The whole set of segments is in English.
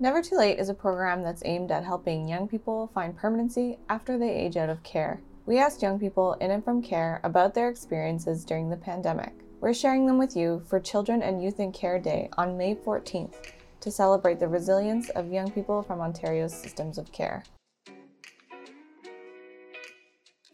Never Too Late is a program that's aimed at helping young people find permanency after they age out of care. We asked young people in and from care about their experiences during the pandemic. We're sharing them with you for Children and Youth in Care Day on May 14th to celebrate the resilience of young people from Ontario's systems of care.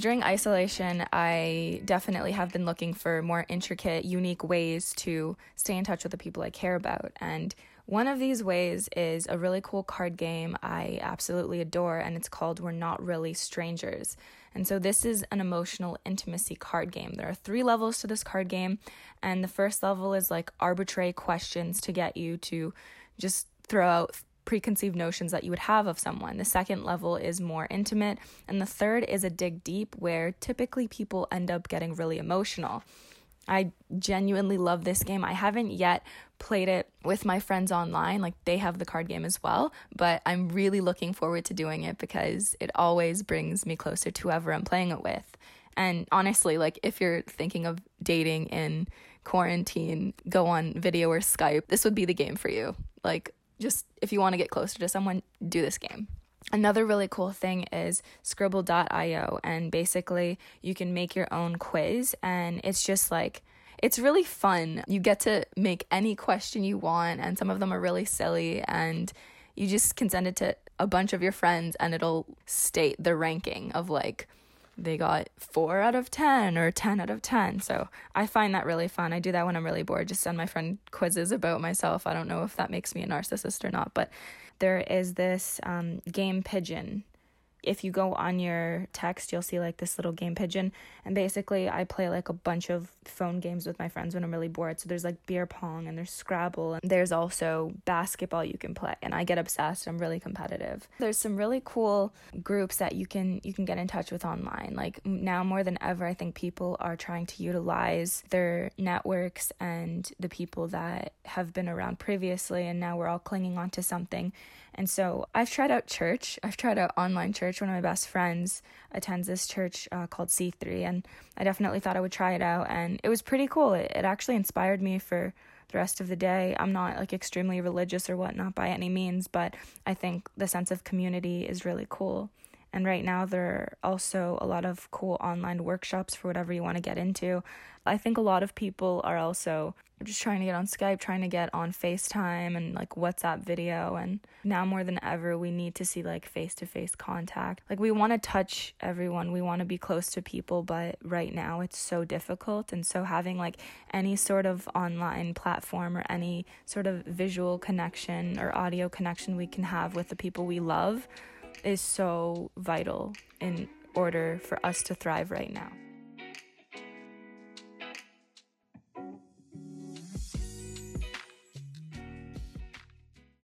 During isolation, I definitely have been looking for more intricate, unique ways to stay in touch with the people I care about. And one of these ways is a really cool card game I absolutely adore, and it's called We're Not Really Strangers. And so this is an emotional intimacy card game. There are 3 levels to this card game, and the first level is like arbitrary questions to get you to just throw out preconceived notions that you would have of someone. The second level is more intimate, and the third is a dig deep, where typically people end up getting really emotional. I genuinely love this game. I haven't yet played it with my friends online, like they have the card game as well, but I'm really looking forward to doing it because it always brings me closer to whoever I'm playing it with. And honestly, like if you're thinking of dating in quarantine, go on video or Skype, this would be the game for you. Like, just if you want to get closer to someone, do this game. Another really cool thing is Scribble.io, and basically you can make your own quiz, and it's just like, it's really fun. You get to make any question you want, and some of them are really silly, and you just can send it to a bunch of your friends and it'll state the ranking of like they got 4 out of 10 or 10 out of 10. So I find that really fun. I do that when I'm really bored, just send my friend quizzes about myself. I don't know if that makes me a narcissist or not, but there is this GamePigeon. If you go on your text, you'll see like this little GamePigeon. And basically I play like a bunch of phone games with my friends when I'm really bored. So there's like beer pong, and there's Scrabble, and there's also basketball you can play. And I get obsessed. I'm really competitive. There's some really cool groups that you can get in touch with online. Like now more than ever, I think people are trying to utilize their networks and the people that have been around previously. And now we're all clinging on to something. And so I've tried out church. I've tried out online church. One of my best friends attends this church called C3, and I definitely thought I would try it out, and it was pretty cool. It actually inspired me for the rest of the day. I'm not like extremely religious or whatnot by any means, but I think the sense of community is really cool. And right now there are also a lot of cool online workshops for whatever you want to get into. I think a lot of people are also just trying to get on Skype, trying to get on FaceTime and like WhatsApp video. And now more than ever, we need to see like face-to-face contact. Like we want to touch everyone. We want to be close to people, but right now it's so difficult. And so having like any sort of online platform or any sort of visual connection or audio connection we can have with the people we love is so vital in order for us to thrive right now.